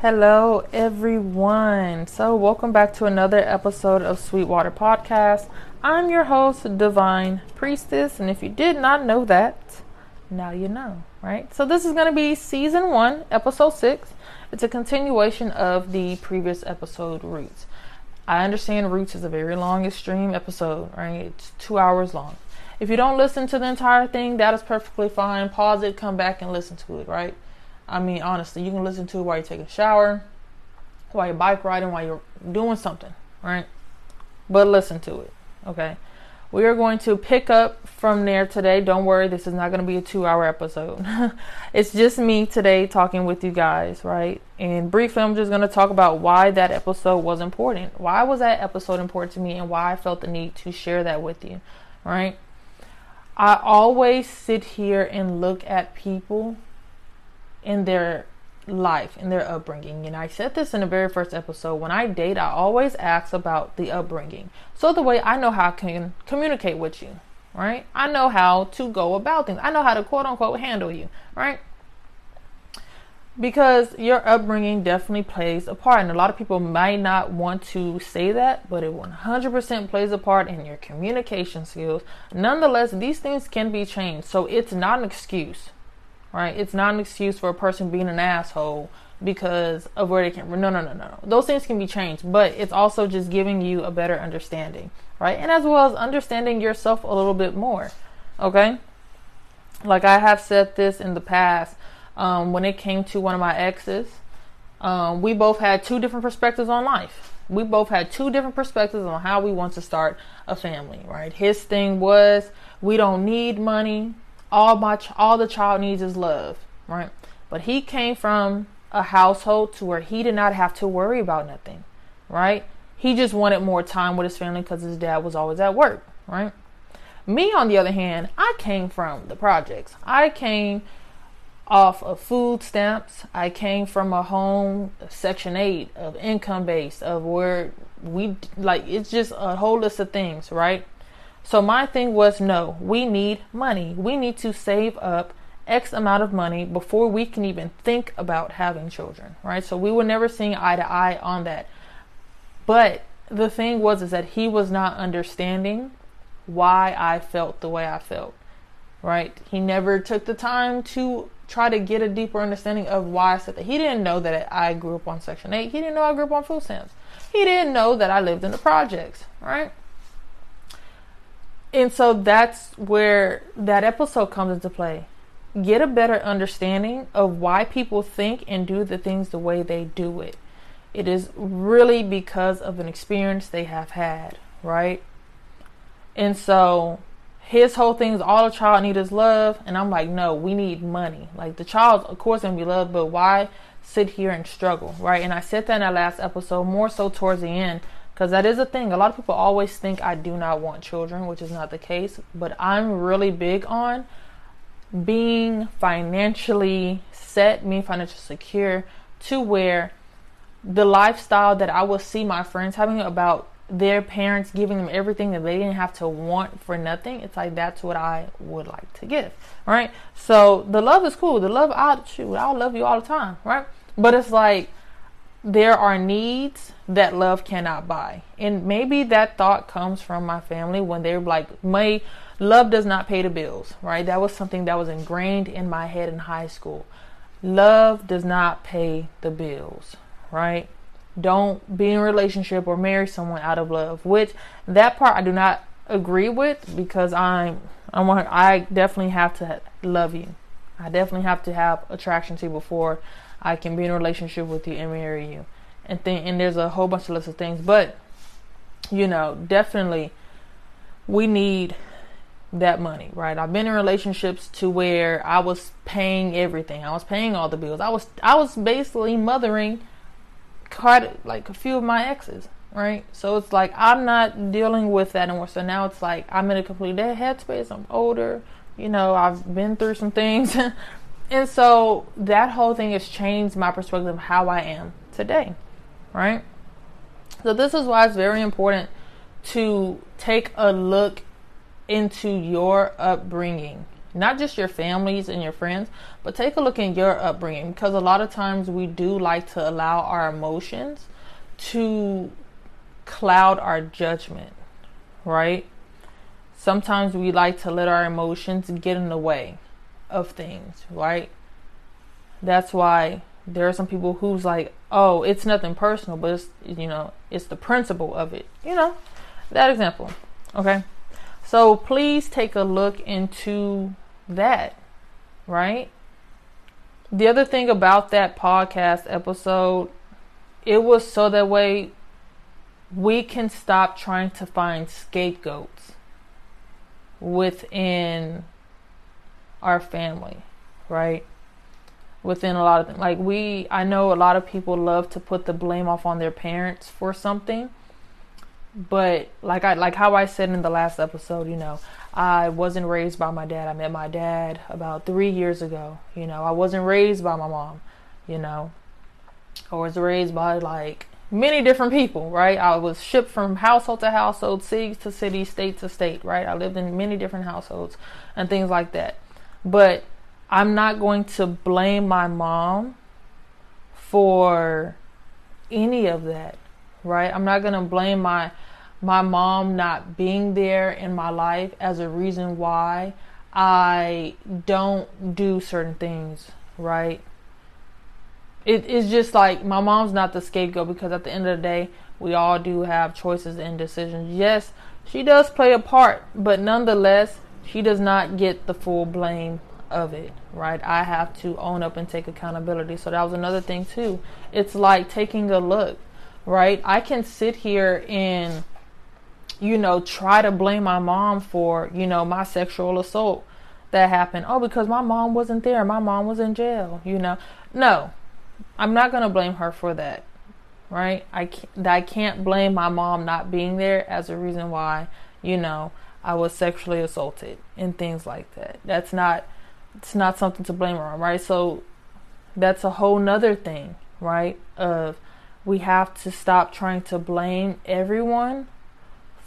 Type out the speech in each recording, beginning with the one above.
Hello everyone, so welcome back to another episode of Sweetwater Podcast. I'm your host, Divine Priestess, and if you did not know that, now you know, right? So this is going to be season 1, episode 6. It's a continuation of the previous episode, Roots. I understand Roots is a very long, extreme episode, right? It's 2 hours long. If you don't listen to the entire thing, that is perfectly fine. Pause it, come back and listen to it, right? I mean, honestly, you can listen to it while you take a shower, while you're bike riding, while you're doing something, right? But listen to it, okay? We are going to pick up from there today. Don't worry, this is not going to be a 2-hour episode. It's just me today talking with you guys, right? And briefly, I'm just going to talk about why that episode was important. Why was that episode important to me and why I felt the need to share that with you, right? I always sit here and look at people in their life, in their upbringing. And I said this in the very first episode. When I date, I always ask about the upbringing. So the way I know how I can communicate with you, right? I know how to go about things. I know how to quote unquote handle you, right? Because your upbringing definitely plays a part. And a lot of people might not want to say that, but it 100% plays a part in your communication skills. Nonetheless, these things can be changed. So it's not an excuse. Right? It's not an excuse for a person being an asshole because of where they came from. No. Those things can be changed, but it's also just giving you a better understanding, right? And as well as understanding yourself a little bit more, okay? Like I have said this in the past, when it came to one of my exes, we both had two different perspectives on life. We both had two different perspectives on how we want to start a family, right? His thing was, we don't need money. All the child needs is love, right? But he came from a household to where he did not have to worry about nothing, right? He just wanted more time with his family because his dad was always at work, right? Me, on the other hand, I came from the projects. I came off of food stamps. I came from a home, Section 8, of income base, of where we, like, it's just a whole list of things, right? So my thing was, no, we need money. We need to save up X amount of money before we can even think about having children, right? So we were never seeing eye to eye on that. But the thing was, is that he was not understanding why I felt the way I felt, right? He never took the time to try to get a deeper understanding of why I said that. He didn't know that I grew up on Section 8. He didn't know I grew up on food stamps. He didn't know that I lived in the projects, right? And so that's where that episode comes into play. Get a better understanding of why people think and do the things the way they do it. It is really because of an experience they have had, right? And so his whole thing is all a child needs is love. And I'm like, no, we need money. Like the child, of course, going to be loved, but why sit here and struggle, right? And I said that in that last episode, more so towards the end. Because that is a thing. A lot of people always think I do not want children, which is not the case. But I'm really big on being financially set, being financially secure, to where the lifestyle that I will see my friends having about their parents giving them everything that they didn't have to want for nothing. It's like, that's what I would like to give, right? So the love is cool. The love, I'll love you all the time, right? But it's like, there are needs that love cannot buy. And maybe that thought comes from my family when they're like, my love does not pay the bills, right? That was something that was ingrained in my head in high school. Love does not pay the bills, right? Don't be in a relationship or marry someone out of love, which that part I do not agree with, because I definitely have to love you. I definitely have to have attraction to you before I can be in a relationship with you and marry you. And there's a whole bunch of lists of things. But, you know, definitely we need that money, right? I've been in relationships to where I was paying everything. I was paying all the bills. I was basically mothering quite like a few of my exes, right? So it's like I'm not dealing with that anymore. So now it's like I'm in a complete headspace. I'm older. You know, I've been through some things. And so that whole thing has changed my perspective of how I am today, right? So this is why it's very important to take a look into your upbringing, not just your families and your friends, but take a look in your upbringing, because a lot of times we do like to allow our emotions to cloud our judgment, right? Sometimes we like to let our emotions get in the way of things, right? That's why there are some people who's like, oh, it's nothing personal, but it's, you know, it's the principle of it, you know, that example. Okay. So please take a look into that, right? The other thing about that podcast episode, it was so that way we can stop trying to find scapegoats within our family, right? Within a lot of things. Like I know a lot of people love to put the blame off on their parents for something. But like how I said in the last episode, you know, I wasn't raised by my dad. I met my dad about 3 years ago. You know, I wasn't raised by my mom, you know. I was raised by like many different people, right? I was shipped from household to household, city to city, state to state, right? I lived in many different households and things like that. But I'm not going to blame my mom for any of that, right? I'm not going to blame my mom not being there in my life as a reason why I don't do certain things, right? It's just like my mom's not the scapegoat, because at the end of the day, we all do have choices and decisions. Yes, she does play a part, but nonetheless, she does not get the full blame of it, right? I have to own up and take accountability. So that was another thing too. It's like taking a look, right? I can sit here and, you know, try to blame my mom for, you know, my sexual assault that happened. Oh, because my mom wasn't there. My mom was in jail, you know. No, I'm not going to blame her for that, right? I can't blame my mom not being there as a reason why, you know, I was sexually assaulted and things like that. It's not something to blame her on, right? So that's a whole nother thing, right? We have to stop trying to blame everyone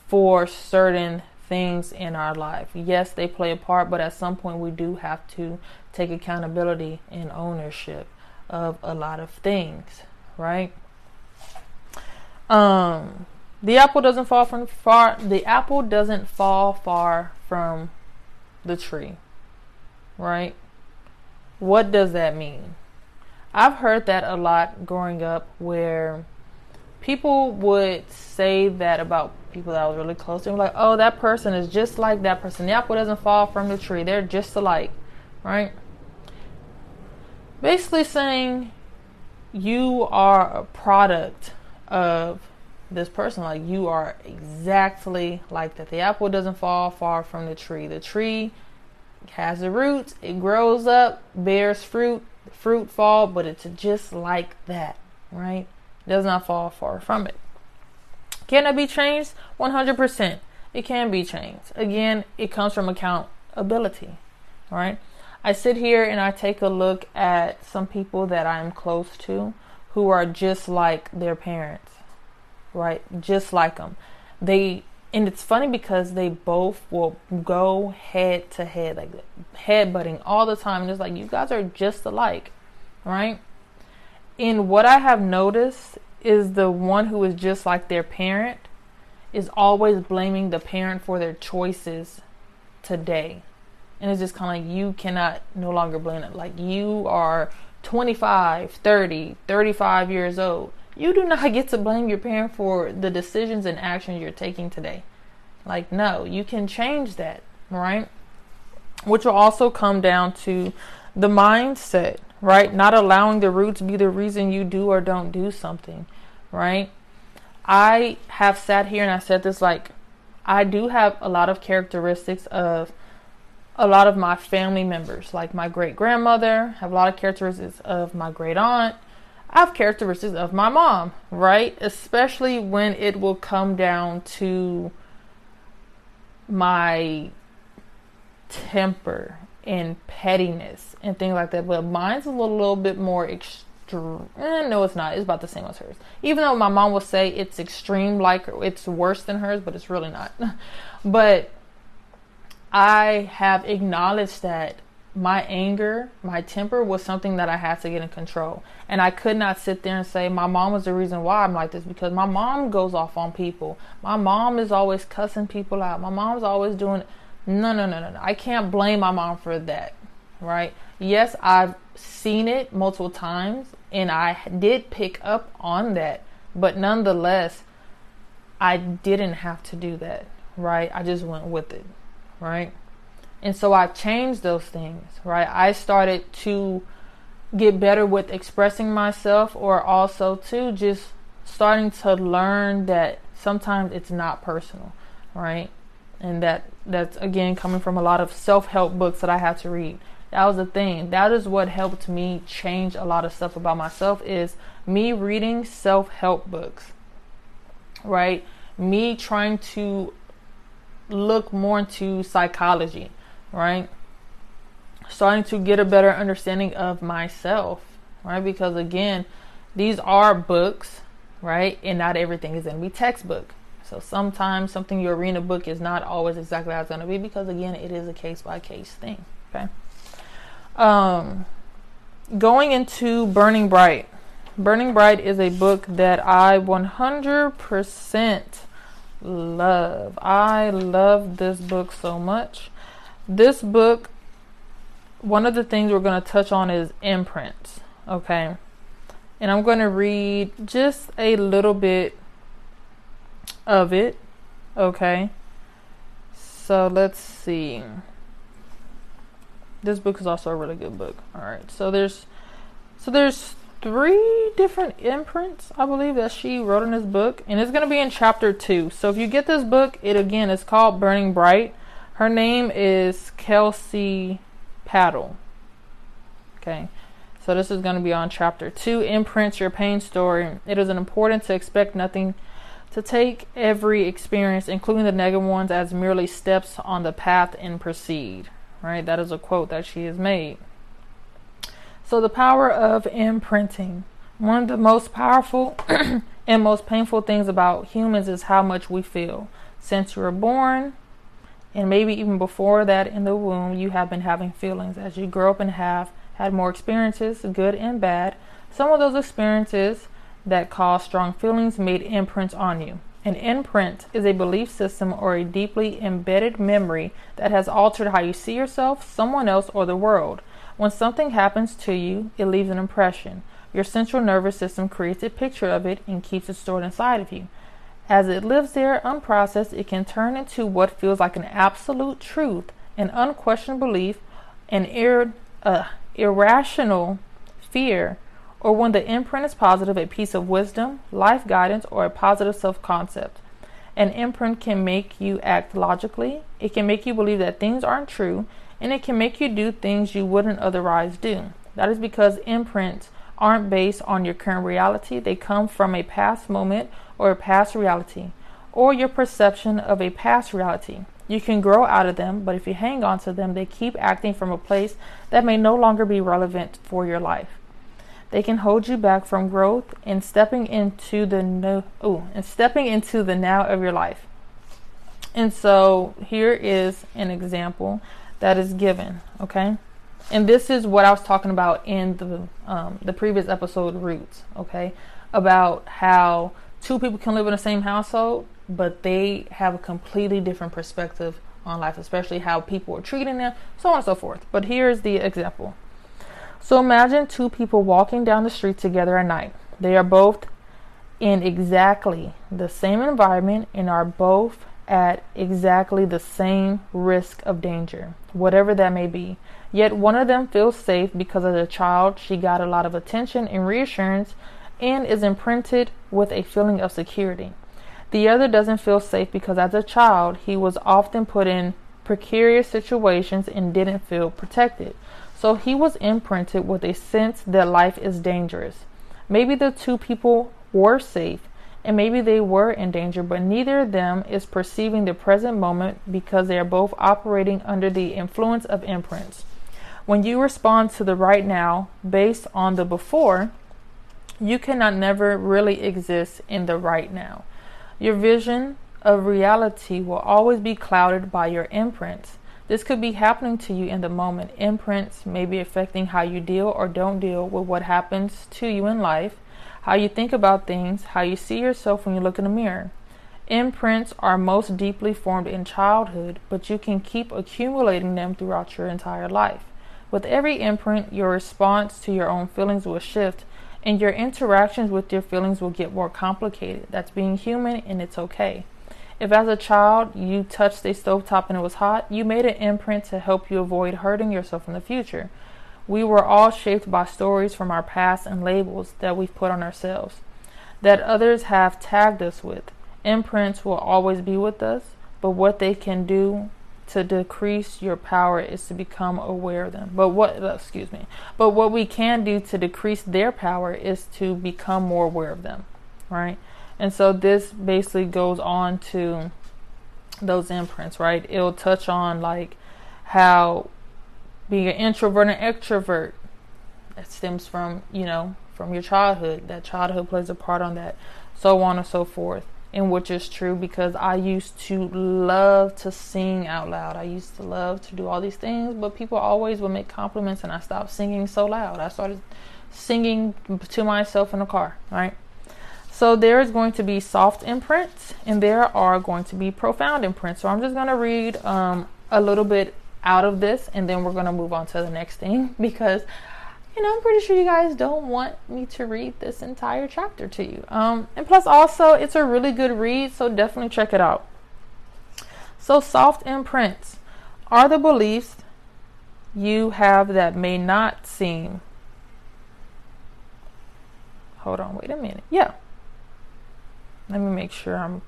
for certain things in our life. Yes, they play a part, but at some point we do have to take accountability and ownership of a lot of things, right? The apple doesn't fall far from the tree, right? What does that mean? I've heard that a lot growing up, where people would say that about people that I was really close to. They were like, oh, that person is just like that person. The apple doesn't fall from the tree. They're just alike, right? Basically saying you are a product of this person. Like, you are exactly like that. The apple doesn't fall far from the tree. The tree has the roots. It grows up, bears fruit. The fruit fall, but it's just like that, right? It does not fall far from it. Can it be changed? 100%. It can be changed. Again, it comes from accountability, right? I sit here and I take a look at some people that I'm close to who are just like their parents, right? Just like them. And it's funny because they both will go head to head, like headbutting all the time. And it's like, you guys are just alike, right? And what I have noticed is the one who is just like their parent is always blaming the parent for their choices today. And it's just kind of like, you cannot no longer blame it. Like, you are 25, 30, 35 years old. You do not get to blame your parent for the decisions and actions you're taking today. Like, no, you can change that, right? Which will also come down to the mindset, right? Not allowing the roots be the reason you do or don't do something, right? I have sat here and I said this, like, I do have a lot of characteristics of a lot of my family members, like my great grandmother, have a lot of characteristics of my great aunt. I have characteristics of my mom, right? Especially when it will come down to my temper and pettiness and things like that. But mine's a little bit more extreme. No, it's not. It's about the same as hers. Even though my mom will say it's extreme, like it's worse than hers, but it's really not. But I have acknowledged that my anger, my temper was something that I had to get in control. And I could not sit there and say my mom was the reason why I'm like this, because my mom goes off on people. My mom is always cussing people out. My mom's always doing, no. I can't blame my mom for that, right? Yes, I've seen it multiple times and I did pick up on that, but nonetheless, I didn't have to do that, right? I just went with it, right? And so I've changed those things, right? I started to get better with expressing myself, or also to just starting to learn that sometimes it's not personal, right? And that's again coming from a lot of self-help books that I had to read. That was the thing. That is what helped me change a lot of stuff about myself, is me reading self-help books, right? Me trying to look more into psychology, right? Starting to get a better understanding of myself, right? Because again, these are books, right? And not everything is going to be textbook. So sometimes something you read in a book is not always exactly how it's going to be, because again, it is a case by case thing. Okay. Going into Burning Bright. Burning Bright is a book that I 100% love. I love this book so much. This book, one of the things we're going to touch on is imprints, okay? And I'm going to read just a little bit of it, okay? So let's see. This book is also a really good book. All right. So there's 3 different imprints, I believe, that she wrote in this book, and it's going to be in chapter 2. So if you get this book, it again is called Burning Bright. Her name is Kelsey Paddle. Okay. So this is going to be on chapter 2, Imprints Your Pain Story. It is important to expect nothing, to take every experience, including the negative ones, as merely steps on the path and proceed. Right? That is a quote that she has made. So the power of imprinting. One of the most powerful and most painful things about humans is how much we feel. Since you were born, and maybe even before that in the womb, you have been having feelings. As you grow up and have had more experiences, good and bad, some of those experiences that caused strong feelings made imprints on you. An imprint is a belief system or a deeply embedded memory that has altered how you see yourself, someone else, or the world. When something happens to you, it leaves an impression. Your central nervous system creates a picture of it and keeps it stored inside of you. As it lives there unprocessed, it can turn into what feels like an absolute truth, an unquestioned belief, an irrational fear, or when the imprint is positive, a piece of wisdom, life guidance, or a positive self-concept. An imprint can make you act logically. It can make you believe that things aren't true, and it can make you do things you wouldn't otherwise do. That is because imprints aren't based on your current reality. They come from a past moment or a past reality, or your perception of a past reality. You can grow out of them, but if you hang on to them, they keep acting from a place that may no longer be relevant for your life. They can hold you back from growth and stepping into the now of your life. And so here is an example that is given, okay? And this is what I was talking about in the previous episode, Roots, okay? About how 2 people can live in the same household, but they have a completely different perspective on life, especially how people are treating them, so on and so forth. But here's the example. So imagine 2 people walking down the street together at night. They are both in exactly the same environment and are both at exactly the same risk of danger, whatever that may be. Yet one of them feels safe because as a child, she got a lot of attention and reassurance and is imprinted with a feeling of security. The other doesn't feel safe because as a child, he was often put in precarious situations and didn't feel protected. So he was imprinted with a sense that life is dangerous. Maybe the 2 people were safe, and maybe they were in danger, but neither of them is perceiving the present moment because they are both operating under the influence of imprints. When you respond to the right now based on the before, you cannot never really exist in the right now. Your vision of reality will always be clouded by your imprints. This could be happening to you in the moment. Imprints may be affecting how you deal or don't deal with what happens to you in life, how you think about things, how you see yourself when you look in the mirror. Imprints are most deeply formed in childhood, but you can keep accumulating them throughout your entire life. With every imprint, your response to your own feelings will shift, and your interactions with your feelings will get more complicated. That's being human, and it's okay. If as a child you touched a stovetop and it was hot, you made an imprint to help you avoid hurting yourself in the future. We were all shaped by stories from our past and labels that we've put on ourselves, that others have tagged us with. Imprints will always be with us, but what they can do to decrease your power is to become aware of them. But what we can do to decrease their power is to become more aware of them, right? And so this basically goes on to those imprints, right? It'll touch on like how being an introvert and extrovert, that stems from, from your childhood, that childhood plays a part on that, so on and so forth. And which is true, because I used to love to sing out loud. I used to love to do all these things, but people always would make compliments and I stopped singing so loud. I started singing to myself in the car, right? So there is going to be soft imprints and there are going to be profound imprints. So I'm just going to read a little bit out of this and then we're going to move on to the next thing, because I'm pretty sure you guys don't want me to read this entire chapter to you. And plus also, it's a really good read, so definitely check it out. So soft imprints are the beliefs you have that may not seem. Hold on, wait a minute. Yeah. Let me make sure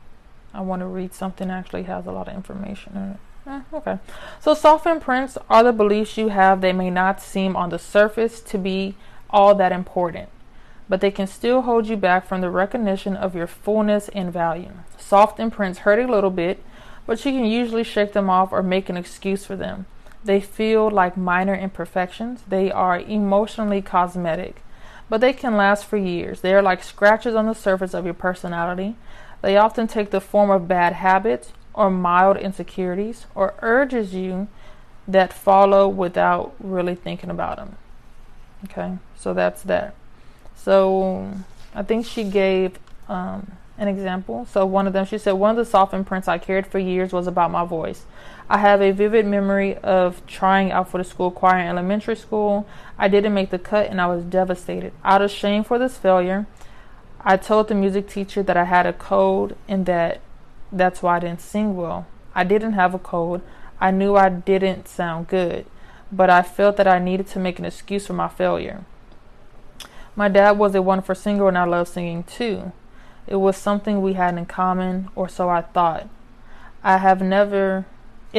I want to read something that actually has a lot of information in it. Okay. So soft imprints are the beliefs you have. They may not seem on the surface to be all that important, but they can still hold you back from the recognition of your fullness and value. Soft imprints hurt a little bit, but you can usually shake them off or make an excuse for them. They feel like minor imperfections. They are emotionally cosmetic, but they can last for years. They are like scratches on the surface of your personality. They often take the form of bad habits, or mild insecurities, or urges you that follow without really thinking about them. Okay, so that's that. So I think she gave an example. So one of them, she said, one of the soft imprints I carried for years was about my voice. I have a vivid memory of trying out for the school choir in elementary school. I didn't make the cut and I was devastated. Out of shame for this failure, I told the music teacher that I had a cold and that's why I didn't sing well. I didn't have a cold. I knew I didn't sound good, but I felt that I needed to make an excuse for my failure. My dad was a wonderful singer and I loved singing too. It was something we had in common, or so I thought. It had never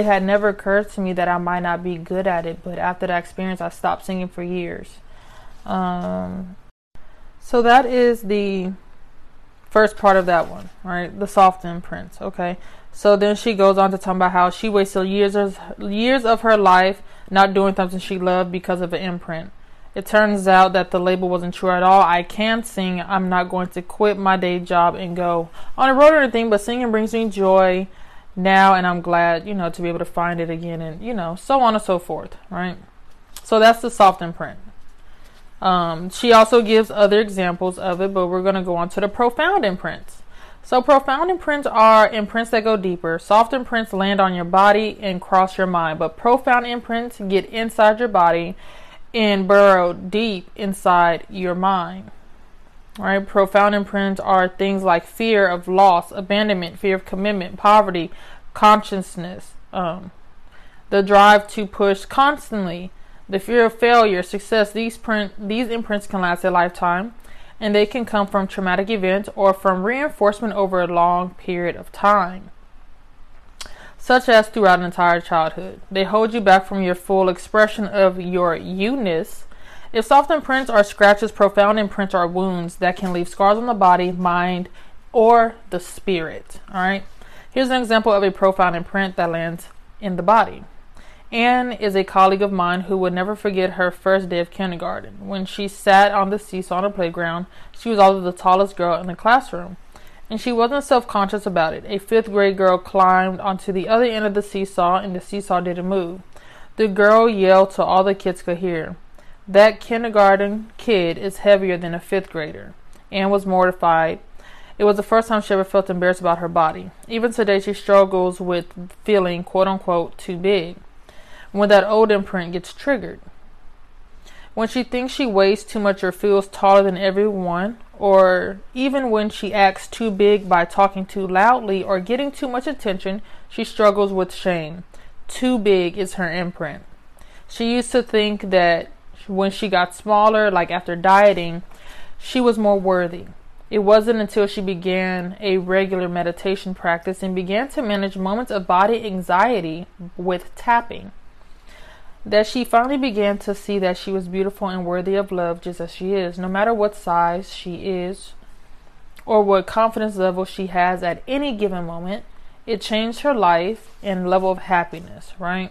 occurred to me that I might not be good at it, but after that experience, I stopped singing for years. So that is the first part of that one, right? The soft imprints. Okay. So then she goes on to talk about how she wasted years of her life not doing something she loved because of an imprint. It turns out that the label wasn't true at all. I can sing. I'm not going to quit my day job and go on the road or anything, but singing brings me joy now, and I'm glad, to be able to find it again, and, so on and so forth, right? So that's the soft imprint. She also gives other examples of it, but we're going to go on to the profound imprints. So profound imprints are imprints that go deeper. Soft imprints land on your body and cross your mind, but profound imprints get inside your body and burrow deep inside your mind. All right. Profound imprints are things like fear of loss, abandonment, fear of commitment, poverty, consciousness, the drive to push constantly, the fear of failure, success. These imprints can last a lifetime, and they can come from traumatic events or from reinforcement over a long period of time, such as throughout an entire childhood. They hold you back from your full expression of your you-ness. If soft imprints are scratches, profound imprints are wounds that can leave scars on the body, mind, or the spirit. All right. Here's an example of a profound imprint that lands in the body. Anne is a colleague of mine who would never forget her first day of kindergarten. When she sat on the seesaw on the playground, she was always the tallest girl in the classroom. and she wasn't self-conscious about it. A fifth grade girl climbed onto the other end of the seesaw, and the seesaw didn't move. The girl yelled till all the kids could hear. That kindergarten kid is heavier than a fifth grader. Anne was mortified. It was the first time she ever felt embarrassed about her body. Even today, she struggles with feeling, quote-unquote, too big, when that old imprint gets triggered. When she thinks she weighs too much or feels taller than everyone, or even when she acts too big by talking too loudly or getting too much attention, she struggles with shame. Too big is her imprint. She used to think that when she got smaller, like after dieting, she was more worthy. It wasn't until she began a regular meditation practice and began to manage moments of body anxiety with tapping that she finally began to see that she was beautiful and worthy of love just as she is, no matter what size she is or what confidence level she has at any given moment. It changed her life and level of happiness, right?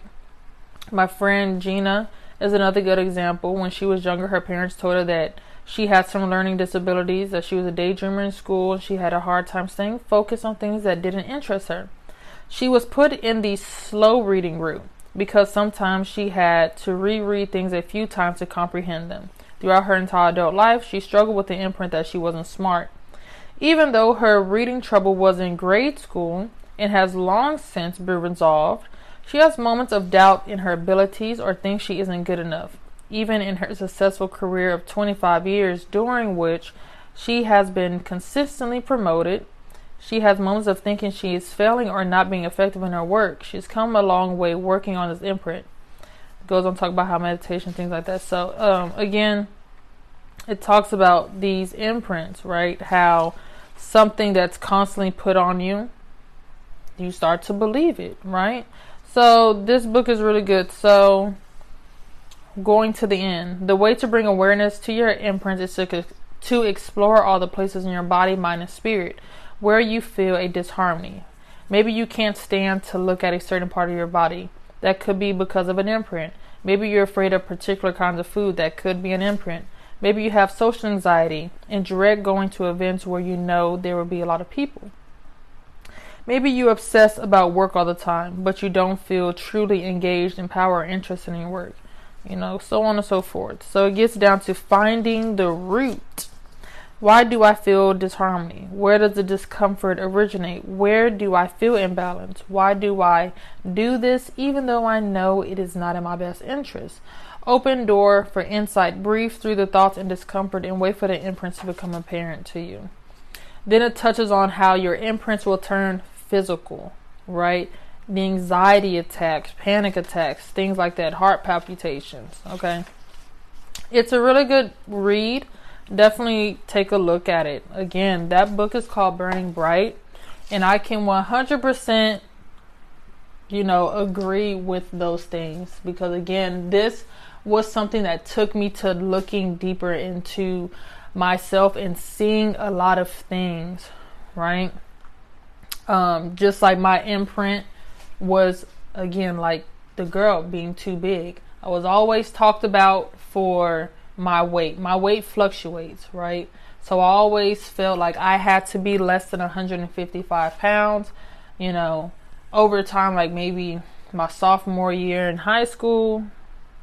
My friend Gina is another good example. When she was younger, her parents told her that she had some learning disabilities, that she was a daydreamer in school, and she had a hard time staying focused on things that didn't interest her. She was put in the slow reading group because sometimes she had to reread things a few times to comprehend them. Throughout her entire adult life, she struggled with the imprint that she wasn't smart. Even though her reading trouble was in grade school and has long since been resolved, she has moments of doubt in her abilities or thinks she isn't good enough, even in her successful career of 25 years, during which she has been consistently promoted. She has moments of thinking she is failing or not being effective in her work. She's come a long way working on this imprint. It goes on to talk about how meditation, things like that. So, again, it talks about these imprints, right? How something that's constantly put on you, you start to believe it, right? So this book is really good. So going to the end, the way to bring awareness to your imprints is to explore all the places in your body, mind, and spirit where you feel a disharmony. Maybe you can't stand to look at a certain part of your body. That could be because of an imprint. Maybe you're afraid of particular kinds of food. That could be an imprint. Maybe you have social anxiety and dread going to events where you know there will be a lot of people. Maybe you obsess about work all the time, but you don't feel truly engaged in power or interest in your work. You know, so on and so forth. So it gets down to finding the root. Why do I feel disharmony? Where does the discomfort originate? Where do I feel imbalance? Why do I do this even though I know it is not in my best interest? Open door for insight. Breathe through the thoughts and discomfort and wait for the imprints to become apparent to you. Then it touches on how your imprints will turn physical, right? The anxiety attacks, panic attacks, things like that, heart palpitations, okay? It's a really good read. Definitely take a look at it. Again, that book is called Burning Bright, and I can 100%, agree with those things, because again, this was something that took me to looking deeper into myself and seeing a lot of things, right? Just like my imprint was, again, like the girl being too big. I was always talked about for my weight. My weight fluctuates, right? So I always felt like I had to be less than 155 pounds. Over time, like maybe my sophomore year in high school,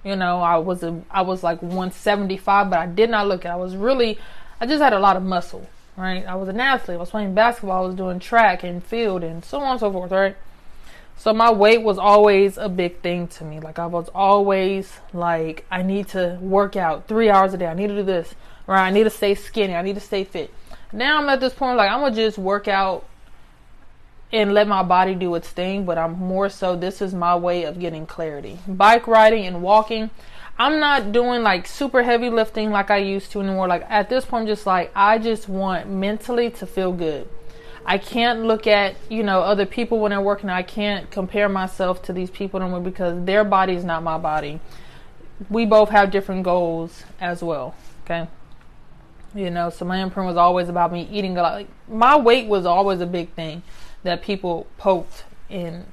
I was like 175, but I did not look it. I just had a lot of muscle, right? I was an athlete. I was playing basketball. I was doing track and field and so on and so forth, right? So my weight was always a big thing to me. Like I was always like, I need to work out 3 hours a day. I need to do this, right? I need to stay skinny. I need to stay fit. Now I'm at this point, like I'm going to just work out and let my body do its thing, but I'm more so, this is my way of getting clarity. Bike riding and walking. I'm not doing like super heavy lifting like I used to anymore. Like at this point, I'm just like, I just want mentally to feel good. I can't look at, other people when they're working. I can't compare myself to these people anymore because their body is not my body. We both have different goals as well, okay? So my imprint was always about me eating a lot. Like, my weight was always a big thing that people poked and,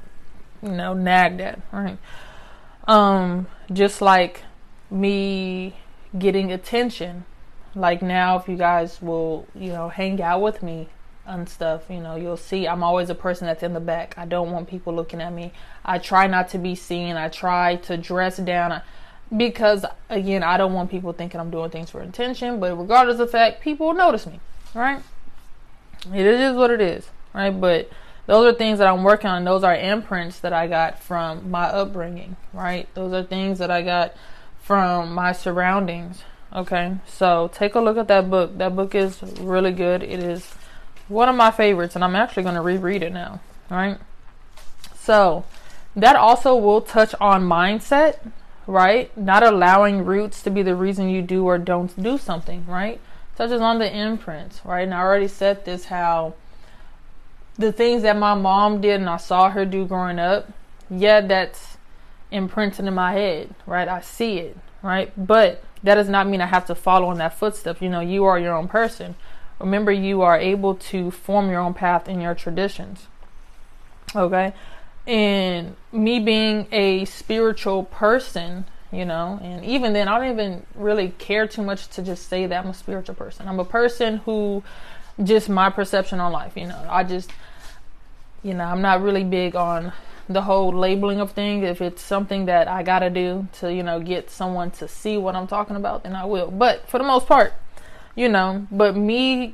nagged at, right? Just like me getting attention. Like now, if you guys will, hang out with me, and stuff, you know, you'll see I'm always a person that's in the back. I don't want people looking at me. I try not to be seen. I try to dress down. Because, again, I don't want people thinking I'm doing things for attention. But regardless of fact, people will notice me, right? It is what it is, right? But those are things that I'm working on. Those are imprints that I got from my upbringing, right? Those are things that I got from my surroundings, okay? So take a look at that book. That book is really good. It is one of my favorites, and I'm actually going to reread it now, right? So that also will touch on mindset, right? Not allowing roots to be the reason you do or don't do something, right? Touches on the imprints, right? And I already said this, how the things that my mom did and I saw her do growing up, yeah, that's imprinted in my head, right? I see it, right? But that does not mean I have to follow in that footstep. You know, you are your own person. Remember, you are able to form your own path in your traditions, okay? And me being a spiritual person, you know, and even then, I don't even really care too much to just say that I'm a spiritual person. I'm a person who, just my perception on life, you know, I just, you know, I'm not really big on the whole labeling of things. If it's something that I gotta do to, you know, get someone to see what I'm talking about, then I will. But for the most part, you know, but me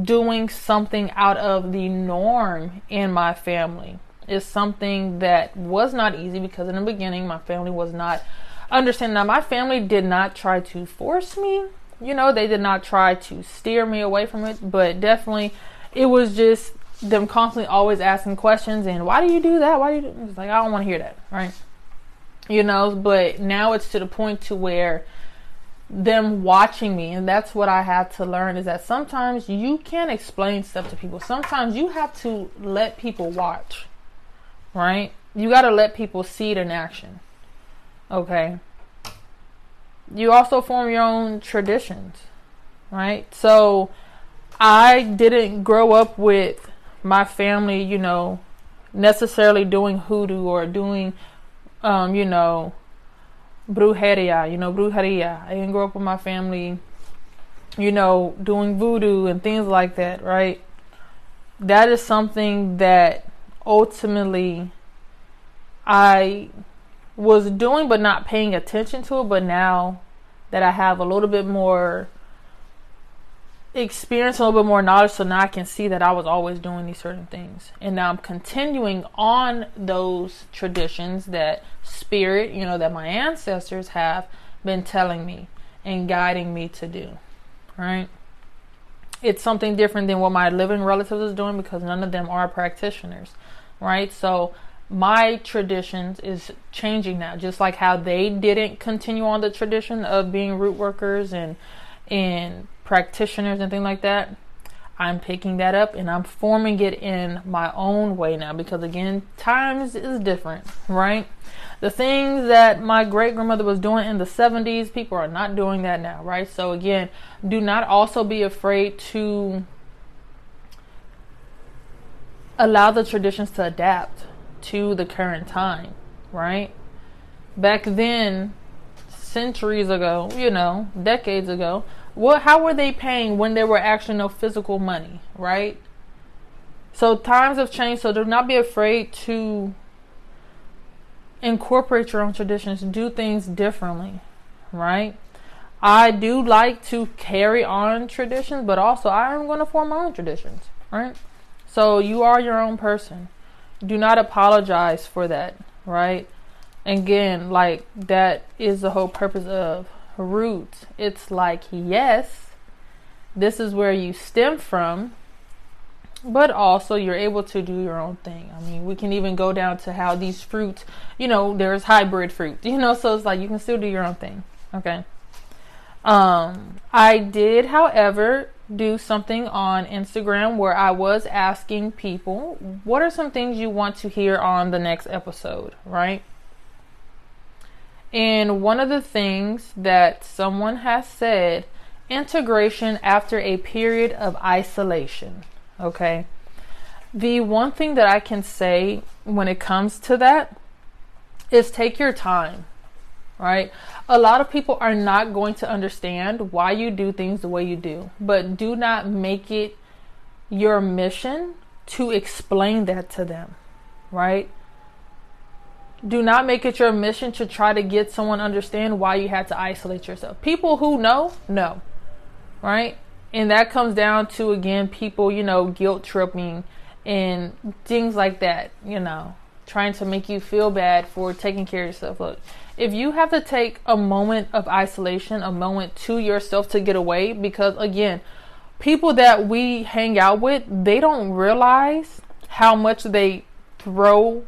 doing something out of the norm in my family is something that was not easy, because in the beginning my family was not understanding. Now, my family did not try to force me, you know, they did not try to steer me away from it, but definitely it was just them constantly always asking questions and why do you do that? Why do you do? It's like, I don't want to hear that, right? You know, but now it's to the point to where them watching me, and that's what I had to learn, is that sometimes you can't explain stuff to people. Sometimes you have to let people watch. Right? You got to let people see it in action. Okay. You also form your own traditions. Right? So I didn't grow up with my family, you know, necessarily doing hoodoo or doing, you know, brujeria. You know, brujeria. I didn't grow up with my family, you know, doing voodoo and things like that. Right? That is something that ultimately I was doing but not paying attention to it, but now that I have a little bit more experience, a little bit more knowledge, so now I can see that I was always doing these certain things, and now I'm continuing on those traditions that spirit, you know, that my ancestors have been telling me and guiding me to do, right? It's something different than what my living relatives is doing, because none of them are practitioners, right? So my traditions is changing now, just like how they didn't continue on the tradition of being root workers and practitioners and things like that. I'm picking that up and I'm forming it in my own way now, because again, times is different, right? The things that my great grandmother was doing in the 70s, people are not doing that now, right? So again, do not also be afraid to allow the traditions to adapt to the current time, right? Back then, centuries ago, you know, decades ago, how were they paying when there were actually no physical money, right? So times have changed, so do not be afraid to incorporate your own traditions, do things differently, right? I do like to carry on traditions, but also I am going to form my own traditions, right? So you are your own person. Do not apologize for that, right? Again, like, that is the whole purpose of roots. It's like, yes, this is where you stem from, but also you're able to do your own thing. I mean, we can even go down to how these fruits, you know, there's hybrid fruit, you know, so it's like you can still do your own thing. Okay. I did, however, do something on Instagram where I was asking people, what are some things you want to hear on the next episode, right? And one of the things that someone has said, integration after a period of isolation. Okay. The one thing that I can say when it comes to that is take your time, right? A lot of people are not going to understand why you do things the way you do, but do not make it your mission to explain that to them, right? Do not make it your mission to try to get someone to understand why you had to isolate yourself. People who know, right? And that comes down to, again, people, guilt tripping and things like that, trying to make you feel bad for taking care of yourself. Look, if you have to take a moment of isolation, a moment to yourself to get away, because again, people that we hang out with, they don't realize how much they throw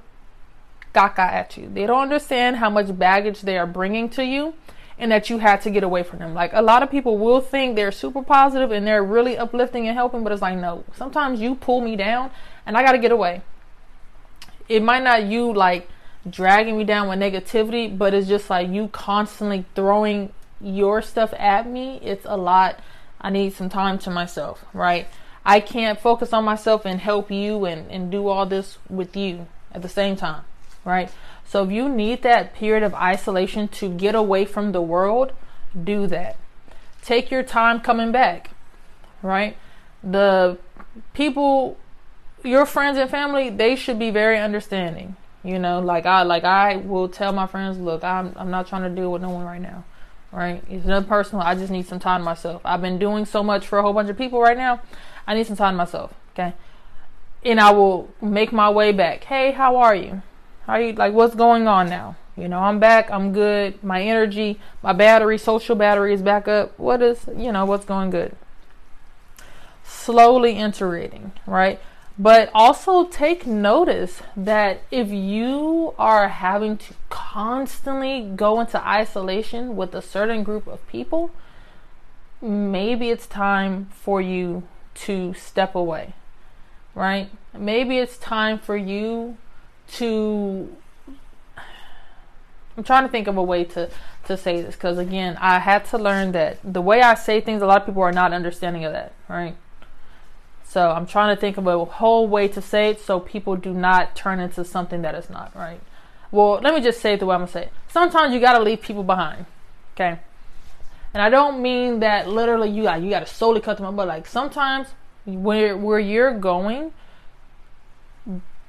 caca at you. They don't understand how much baggage they are bringing to you and that you had to get away from them. Like, a lot of people will think they're super positive and they're really uplifting and helping, but it's like, no, sometimes you pull me down and I got to get away. It might not you like dragging me down with negativity, but it's just like you constantly throwing your stuff at me. It's a lot. I need some time to myself, right? I can't focus on myself and help you and do all this with you at the same time, right? So if you need that period of isolation to get away from the world, do that. Take your time coming back, right? The people, your friends and family, they should be very understanding. I will tell my friends, look, I'm not trying to deal with no one right now, right? It's another personal. I just need some time to myself. I've been doing so much for a whole bunch of people right now. I need some time to myself, okay? And I will make my way back. Hey, how are you? How are you? Like, what's going on now? I'm back. I'm good. My energy, my battery, social battery is back up. What is, what's going good? Slowly iterating, right? But also take notice that if you are having to constantly go into isolation with a certain group of people, maybe it's time for you to step away, right? Maybe it's time for you to, I'm trying to think of a way to say this, because again, I had to learn that the way I say things, a lot of people are not understanding of that, right? So I'm trying to think of a whole way to say it so people do not turn into something that is not, right? Well, let me just say it the way I'm going to say it. Sometimes you got to leave people behind, okay? And I don't mean that literally you got to solely cut them up, but like sometimes where you're going,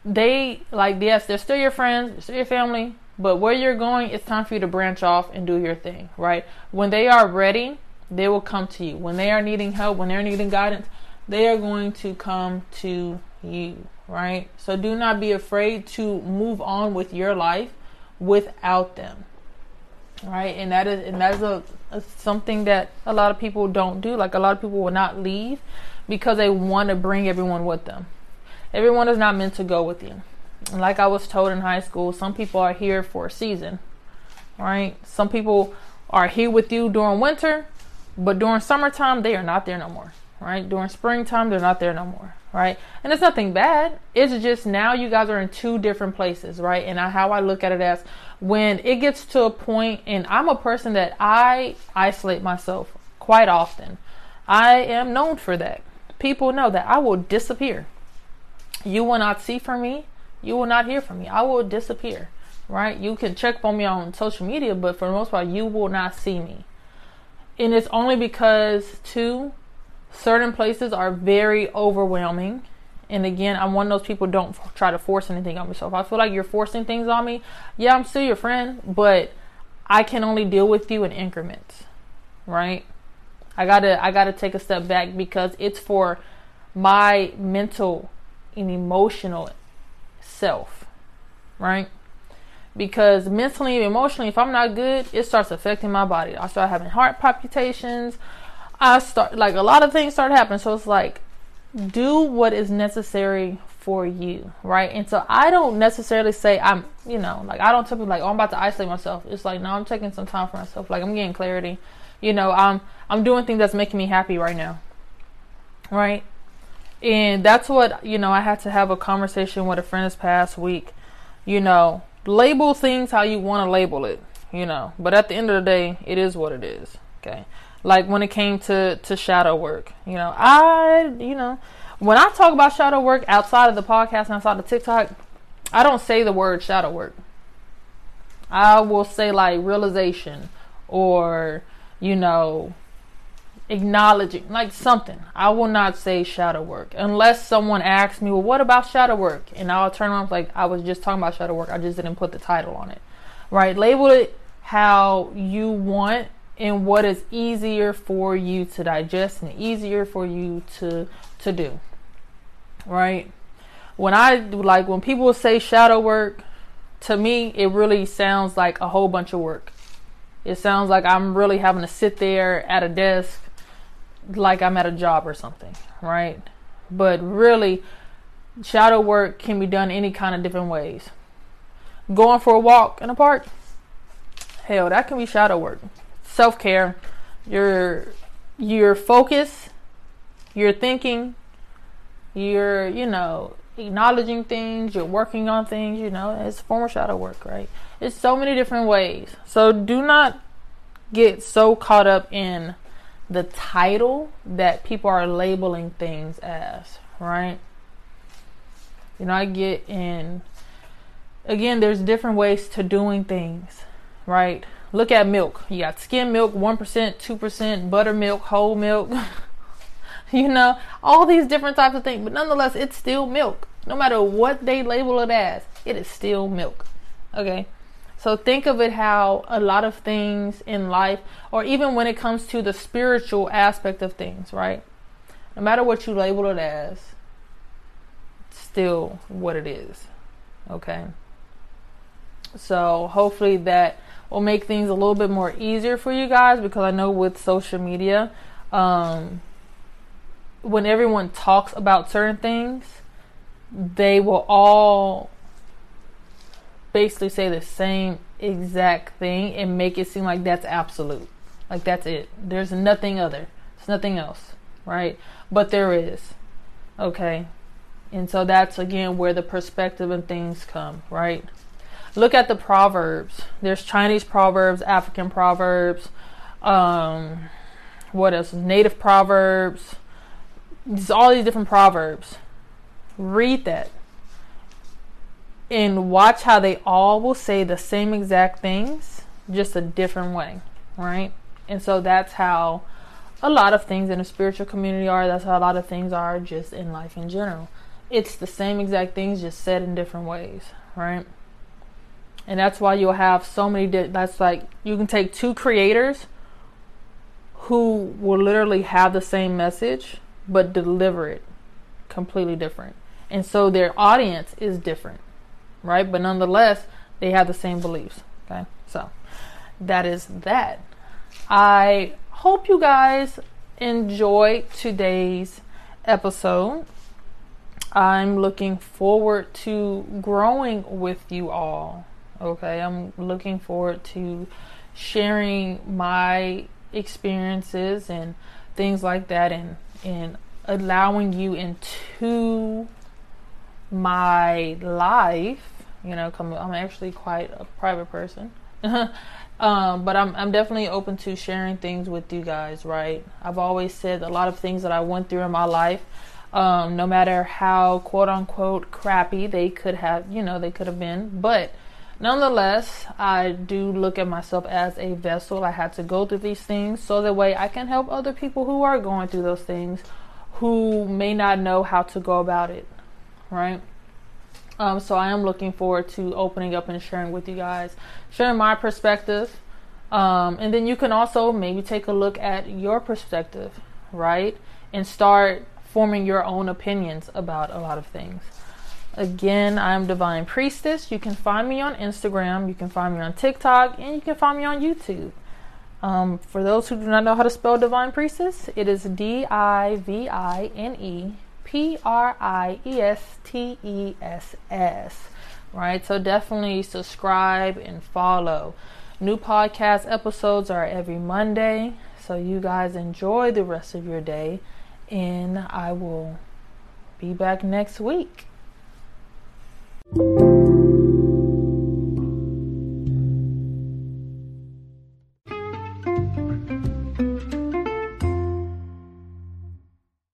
they, like, yes, they're still your friends, they're still your family, but where you're going, it's time for you to branch off and do your thing, right? When they are ready, they will come to you. When they are needing help, when they're needing guidance, they are going to come to you, right? So do not be afraid to move on with your life without them, right? And that is something that a lot of people don't do. Like, a lot of people will not leave because they want to bring everyone with them. Everyone is not meant to go with you. And like I was told in high school, some people are here for a season, right? Some people are here with you during winter, but during summertime, they are not there no more. Right? During springtime, they're not there no more, right? And it's nothing bad. It's just now you guys are in two different places, right? And how I look at it as, when it gets to a point, and I'm a person that I isolate myself quite often. I am known for that. People know that I will disappear. You will not see from me. You will not hear from me. I will disappear, right? You can check on me on social media, but for the most part, you will not see me. And it's only because, too, certain places are very overwhelming. And again, I'm one of those people, don't try to force anything on me. So if I feel like you're forcing things on me, yeah, I'm still your friend, but I can only deal with you in increments, right? I gotta take a step back, because it's for my mental and emotional self, right? Because mentally and emotionally, if I'm not good, it starts affecting my body. I start having heart palpitations. A lot of things start happening. So it's like, do what is necessary for you, right? And so I don't necessarily say I'm, I don't tell people like, oh, I'm about to isolate myself. It's like, no, I'm taking some time for myself. Like, I'm getting clarity, I'm doing things that's making me happy right now, right? And that's what, I had to have a conversation with a friend this past week. Label things how you want to label it, but at the end of the day, it is what it is, okay? Like, when it came to shadow work, when I talk about shadow work outside of the podcast and outside of TikTok, I don't say the word shadow work. I will say like realization, or, acknowledging, like something. I will not say shadow work unless someone asks me, well, what about shadow work? And I'll turn around like, I was just talking about shadow work. I just didn't put the title on it, right? Label it how you want and what is easier for you to digest and easier for you to do, right? When people say shadow work, to me, it really sounds like a whole bunch of work. It sounds like I'm really having to sit there at a desk like I'm at a job or something, right? But really, shadow work can be done any kind of different ways. Going for a walk in a park, hell, that can be shadow work. Self-care, your focus, your thinking, your, acknowledging things, you're working on things, it's a form of shadow work, right? It's so many different ways. So do not get so caught up in the title that people are labeling things as, right? I get in, again, there's different ways to doing things, right? Look at milk. You got skim milk, 1%, 2%, buttermilk, whole milk, all these different types of things, but nonetheless, it's still milk. No matter what they label it as, it is still milk. Okay. So think of it how a lot of things in life, or even when it comes to the spiritual aspect of things, right? No matter what you label it as, it's still what it is. Okay. So hopefully that will make things a little bit more easier for you guys, because I know with social media, when everyone talks about certain things, they will all basically say the same exact thing and make it seem like that's absolute. Like that's it. There's nothing other. There's nothing else, right? But there is. Okay. And so that's again where the perspective and things come, right? Look at the proverbs. There's Chinese proverbs, African proverbs, what else? Native proverbs. There's all these different proverbs. Read that and watch how they all will say the same exact things, just a different way, right? And so that's how a lot of things in the spiritual community are. That's how a lot of things are just in life in general. It's the same exact things, just said in different ways, right? And that's why you'll have so many that's like you can take two creators who will literally have the same message but deliver it completely different. And so their audience is different, right? But nonetheless, they have the same beliefs, okay? So that is that. I hope you guys enjoyed today's episode. I'm looking forward to growing with you all, okay? I'm looking forward to sharing my experiences and things like that, and allowing you into my life. I'm actually quite a private person, but I'm definitely open to sharing things with you guys, right? I've always said a lot of things that I went through in my life, no matter how quote unquote crappy they could have, they could have been, but nonetheless, I do look at myself as a vessel. I had to go through these things so that way I can help other people who are going through those things, who may not know how to go about it, right? So I am looking forward to opening up and sharing with you guys, sharing my perspective. And then you can also maybe take a look at your perspective, right? And start forming your own opinions about a lot of things. Again, I'm Divine Priestess. You can find me on Instagram, you can find me on TikTok, and you can find me on YouTube. For those who do not know how to spell Divine Priestess, it is DIVINE PRIESTESS, right? So definitely subscribe and follow. New podcast episodes are every Monday. So you guys enjoy the rest of your day, and I will be back next week. Thank you.